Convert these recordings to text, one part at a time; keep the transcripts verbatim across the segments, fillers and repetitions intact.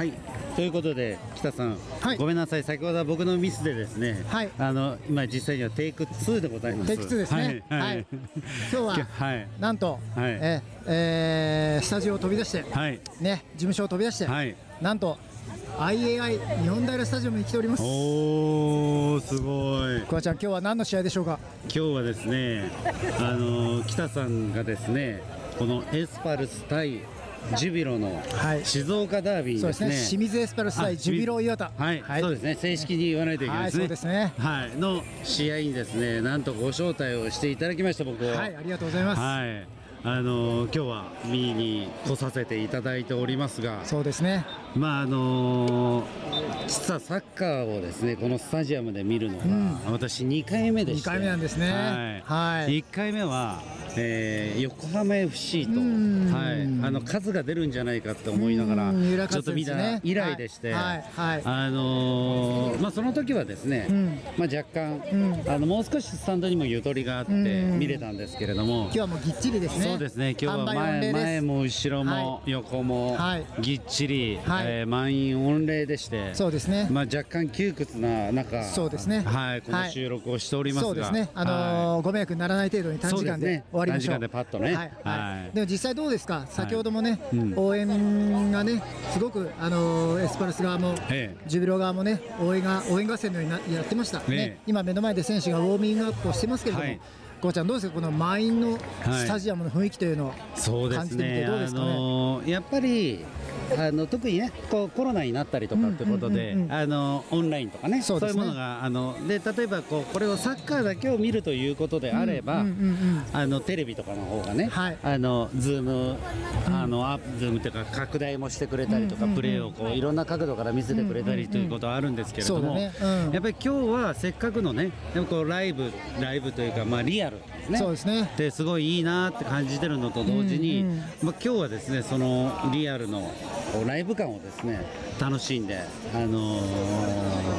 はい、ということで北さん、はい、ごめんなさい、先ほどは僕のミスでですね、はい、あの今実際にはテイクツーでございます。テイクツーですね。はい、はい、今日は、はい、なんと、はい、ええー、スタジオを飛び出して、はい、ね、事務所を飛び出して、はい、なんと アイエーアイ 日本平スタジアムに来ております。おー、すごい。桑ちゃん、今日は何の試合でしょうか。今日はですね、あの北さんがですね、このエスパルス対ジュビロの静岡ダービーですね。清水エスパルス対ジュビロ磐田、はい、そうですね、正式に言わないといけないですね。そうですね、はい、の試合にですね、なんとご招待をしていただきました僕を。はい、ありがとうございます。はい、あの今日は見に来させていただいておりますが、そうですね。まああの実はサッカーをですね、このスタジアムで見るのが私にかいめでして、にかいめなんですね。はい、いっかいめはえー、横浜 エフシー と、はい、あの数が出るんじゃないかって思いながら、ね、ちょっと見た以来でして、あのー、まあその時はですね、うん、まあ若干、うん、あのもう少しスタンドにもゆとりがあって見れたんですけれども、今日はもうぎっちりですね。そうですね、今日は前、前も後ろも横もぎっちり、はいはい、えー、満員御礼でして、そうですね。まあ若干窮屈な中、そうですね。はい、この収録をしておりますが、そうですね。あのー、ご迷惑にならない程度に短時間で。短時間でパッとね。でも実際どうですか。先ほどもね、応援がねすごくあのエスパルス側もジュビロ側もね、応援が応援合戦のようにやってましたね。今目の前で選手がウォーミングアップをしてますけれども、こうちゃんどうですか、この満員のスタジアムの雰囲気というのを感じてみてどうですかね。やっぱりあの特にね、こうコロナになったりとかってことで、あのオンラインとかね、そういうものがあので、例えばこうこれをサッカーだけを見るということであれば、あのテレビとかの方がね、はい、あのズームあのアップズームというか拡大もしてくれたりとか、プレーをこういろんな角度から見せてくれたりということはあるんですけれども、やっぱり今日はせっかくのね、でもこうライブライブというか、まあリアルね、そうですね。で、すごいいいなって感じてるのと同時に、うんうん、まあ今日はですね、そのリアルのライブ感をですね楽しんで、あの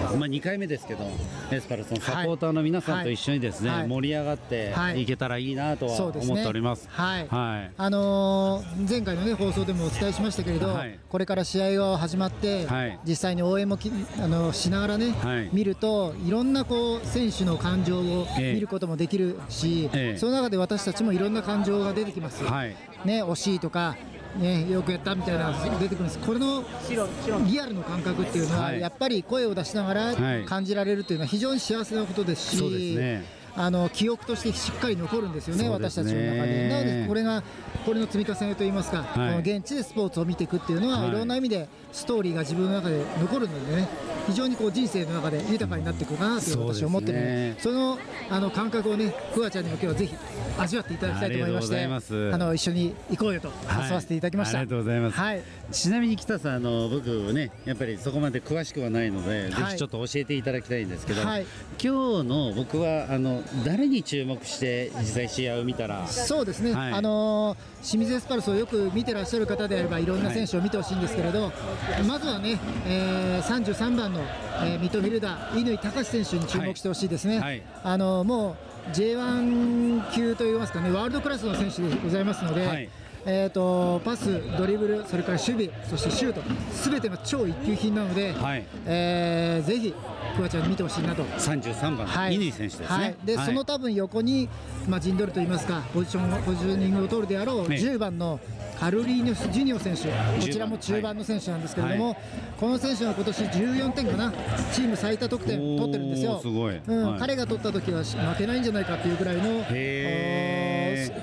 ー、まあにかいめですけど、エスパルスのサポーターの皆さんと一緒にですね、はいはい、盛り上がっていけたらいいなとは思っております。はい、はい、あのー、前回のね放送でもお伝えしましたけれど、はい、これから試合が始まって、はい、実際に応援もきあのしながらね、はい、見るといろんなこう選手の感情を見ることもできるし、ええ、その中で私たちもいろんな感情が出てきます。はい、ね、惜しいとか。ね、よくやったみたいな出てくるんです。これのリアルの感覚っていうのは、やっぱり声を出しながら感じられるというのは非常に幸せなことですし、あの記憶としてしっかり残るんですよね、私たちの中で。なのでこれがこれの積み重ねといいますか、この現地でスポーツを見ていくっていうのは、いろんな意味でストーリーが自分の中で残るのでね、非常にこう人生の中で豊かになっていくかなという私は思ってるので、そのあの感覚をね、桑ちゃんにも今日はぜひ味わっていただきたいと思いまして、あの一緒に行こうよと誘わせていただきました。ありがとうございます。はい。ちなみに北さん、あの僕ね、やっぱりそこまで詳しくはないので、ぜひちょっと教えていただきたいんですけど、今日の僕はあの誰に注目して実際試合を見たら。そうですね。あの清水エスパルスをよく見てらっしゃる方であれば、いろんな選手を見てほしいんですけれど、まずはね、さんじゅうさんばんのえー、ミッドフィルダー、乾貴士選手に注目してほしいですね。はいはい、あのもう ジェイワン 級といいますかね、ワールドクラスの選手でございますので、はい、えーとパス、ドリブル、それから守備、そしてシュート、すべてが超一級品なので、はい、えー、ぜひ桑ちゃんに見てほしいなと。さんじゅうさんばん、乾選手ですね。はい、で、はい、その多分横に、まあ、陣取るといいますか、ポジション、ポジショニングを取るであろう、ね、じゅうばんのカルリーニョス・ジュニオ選手、こちらも中盤の選手なんですけれども、はい、この選手は今年じゅうよんてんかな、チーム最多得点取ってるんですよ。すごい、うん、はい、彼が取った時は負けないんじゃないかというぐらいの、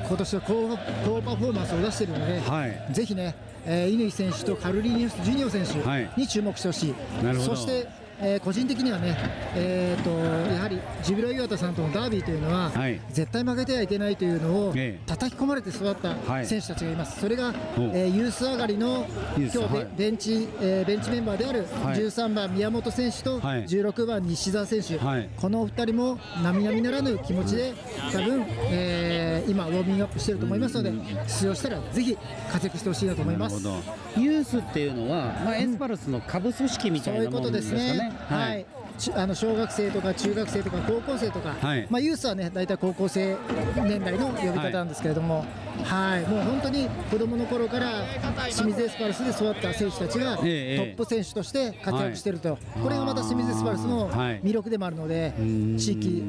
今年は高、高パフォーマンスを出しているので、はい、ぜひね、乾選手とカルリーニョス・ジュニオ選手に注目してほしい。はい、そしてえー、個人的にはね、えー、とやはりジュビロ磐田さんとのダービーというのは、はい、絶対負けてはいけないというのを叩き込まれて育った選手たちがいます、はい、それが、えー、ユース上がりの今日、はい、ベンチ、えー、ベンチメンバーであるじゅうさんばん、宮本選手とじゅうろくばん、西澤選手、はい、このふたりも並々ならぬ気持ちで、多分、えー、今、ウォーミングアップしていると思いますので、出場したらぜひ活躍してほしいなと思います。ユースっていうのは、まあ、エスパルスの下部組織みたいなものですかね。はい、はい、あの小学生とか中学生とか高校生とか、はい、まあユースはね大体高校生年代の呼び方なんですけれども、はい、はい、もう本当に子どもの頃から清水エスパルスで育った選手たちがトップ選手として活躍していると、はい、これがまた清水エスパルスの魅力でもあるので、はい、地域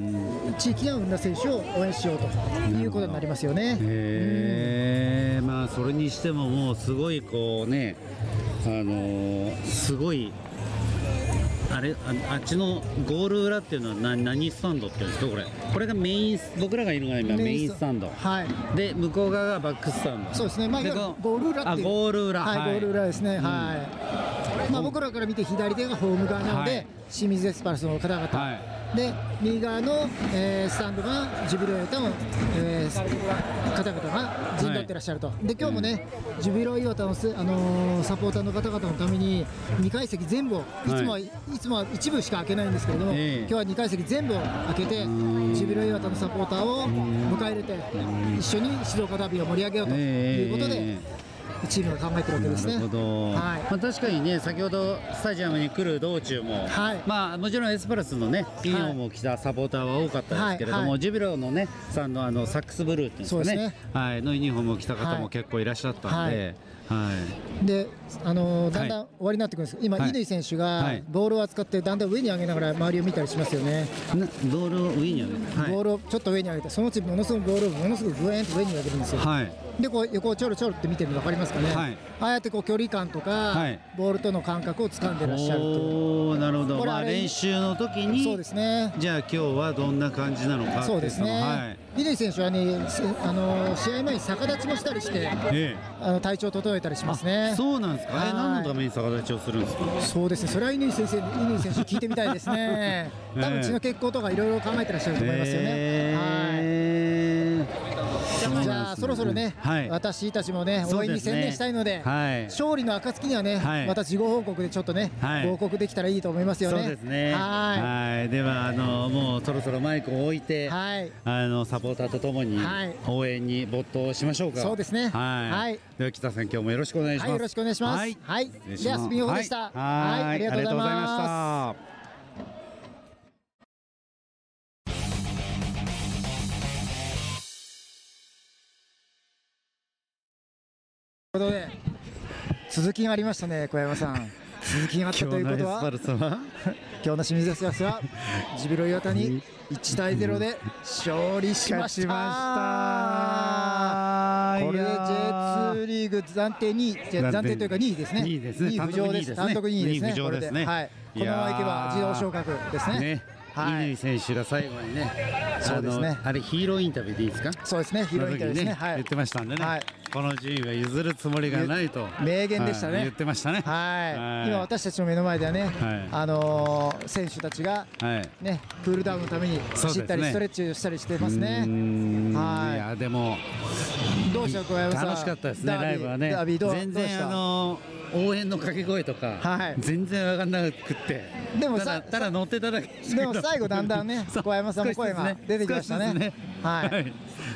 地域が生んだ選手を応援しようということになりますよね。へー、うん、まあそれにしてももうすごいこうね、あのー、すごい。あれ、あ、あっちのゴール裏っていうのは何、何スタンドっていうんですか、これこれがメイン、僕らがいるのが今メインスタンド、はい、で向こう側がバックスタンド、そうですね、まあ、ゴール裏っていう、あ、ゴール裏、はい、ゴール裏ですね、うん、はい、まあ、僕らから見て左手がホーム側なので、はい、清水エスパルスの方々、はい、で右側の、えー、スタンドがジュビロ磐田の、えー、方々が陣取ってらっしゃると、はい、で今日もね、うん、ジュビロ磐田のス、あのー、サポーターの方々のためににかい席全部を、いつもは、はい、いつもは一部しか開けないんですけれども、えー、今日はにかい席全部を開けてジュビロ磐田のサポーターを迎え入れて一緒に静岡ダービーを盛り上げようということで。えーえーチームが考えてるわけですね。なるほど。はい、まあ確かにね、先ほどスタジアムに来る道中も、はい、まあもちろんエスパルスのねユニフォームを着たサポーターは多かったですけれども、はいはい、ジュビロのねさんのあのサックスブルーっていうんですかね、そうですね、はい、のユニフォームを着た方も結構いらっしゃったんで、はい、で、あのー、だんだん終わりになってくるんですけど、今、はい、乾選手がボールを扱ってだんだん上に上げながら周りを見たりしますよね。なボールを上に上げる、はい、ボールをちょっと上に上げて、そのうちものすごくボールをものすごくぐえんと上に上げるんですよ。はい、でこう横をちょろちょろって見てるの分かりますかね、はい、ああやってこう距離感とか、はい、ボールとの感覚を掴んでらっしゃると。なるほど、まあ練習の時に、そうですね、じゃあ今日はどんな感じなのかっていうのも、そうですね、乾選手はね、あの試合前に逆立ちもしたりして、ええ、あの体調を整えたりしますね。そうなんですか、はい、何のために逆立ちをするんですか。そうですね、それは乾先生、乾選手聞いてみたいですね多分血の血行とかいろいろ考えてらっしゃると思いますよね、えー、はい、じゃあそろそろね、私たちもね応援に専念したいので、勝利の暁にはね、また事後報告でちょっとね報告できたらいいと思いますよね。そうですね。はい、ではあのもうそろそろマイクを置いて、あのサポーターとともに応援に没頭しましょうか。そうですね。はい、では北さん、今日もよろしくお願いします。よろしくお願いします。はい、ではスピンオフでした。はい、ありがとうございました。ということで続きがありましたね、小山さん。続きがあったということは、今日の清水エスパルスはジュビロ磐田にいちたいゼロで勝利しました。これで ジェイツー リーグ暫定にい、暫定というかにいですね。にい浮上です。単独にいですね。このままいけば自動昇格ですね。乾選手が最後にね、そうですね、あれヒーローインタビューでいいですか。そうですね、ヒーローインタビューですね、言ってましたんでね、この順位は譲るつもりがないと明言でしたね、言ってましたね。はい、今私たちの目の前ではね、あの選手たちがねクールダウンのために走ったりストレッチをしたりしてますね。はい、いやでもどうでしょう小山さん、楽しかったですね、ライブはね。全然あの応援の掛け声とか全然分かんなくって、でもただ乗ってただけでも最後だんだんね小山さんの声が出てきましたね。はい、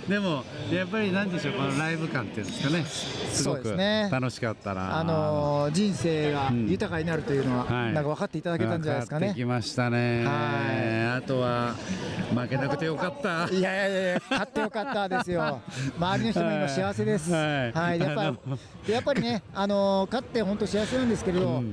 でもやっぱりなんでしょう、このライブ感っていうんですかね、すごく楽しかったな。あの人生が豊かになるというのはなんか分かっていただけたんじゃないですかね。分かってきましたね。あとは負けなくてよかった。いやいやいや、勝ってよかったですよ。周りの人も今幸せです。はい、やっぱやっぱりね、あの勝って本当幸せなんですけれど、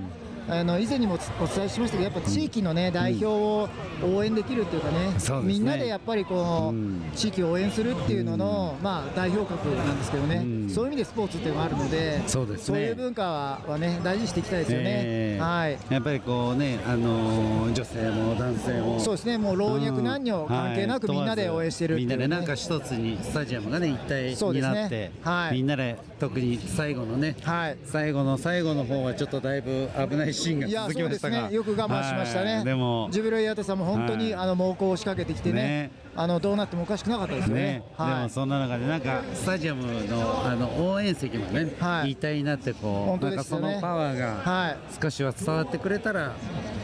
あの以前にもお伝えしましたけど、やっぱ地域の、ね、代表を応援できるというかね、うん、みんなでやっぱりこう、うん、地域を応援するっていうのの、うん、まあ、代表格なんですけどね、うん、そういう意味でスポーツっていうのがあるので、そうですね、そういう文化は、はね、大事にしていきたいですよね。えー、はい、やっぱりこうね、あのー、女性も男性も、そうですね、もう老若男女関係なく、うん、はい、みんなで応援してるっていう、ね、みんなでなんか一つにスタジアムがね一体になって、ね、はい、みんなで特に最後のね、はい、最後の最後の方はちょっとだいぶ危ない。いや、そうですね、よく我慢しましたね。でもジュビロ磐田さんも本当にあの猛攻を仕掛けてきてね、あのどうなってもおかしくなかったですよね。でもそんな中でなんかスタジアムのあの応援席もね一体になってこう、なんかそのパワーが少しは伝わってくれたら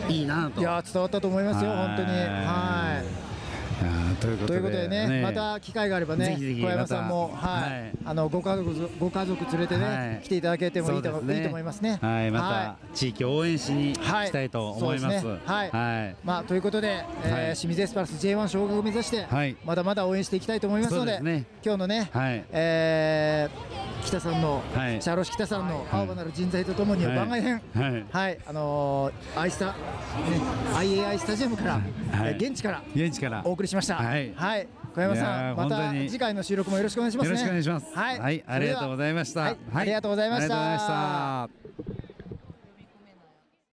いいなと。いや、伝わったと思いますよ、本当に。はい。ということでね、また機会があればね、小山さんもご家族連れてね、来ていただけてもいいと思いますね。また地域応援しに行きたいと思います。ということで、清水エスパルス ジェイワン 昇格を目指して、まだまだ応援していきたいと思いますので、今日のね、北さんの、シャロシ北さんの青葉なる人材とともに番外編、アイエーアイ スタジアムから、現地からお送りしました。小山さん、また次回の収録もよろしくお願いしますね。よろしくお願いします。ありがとうございました。ありがとうございました。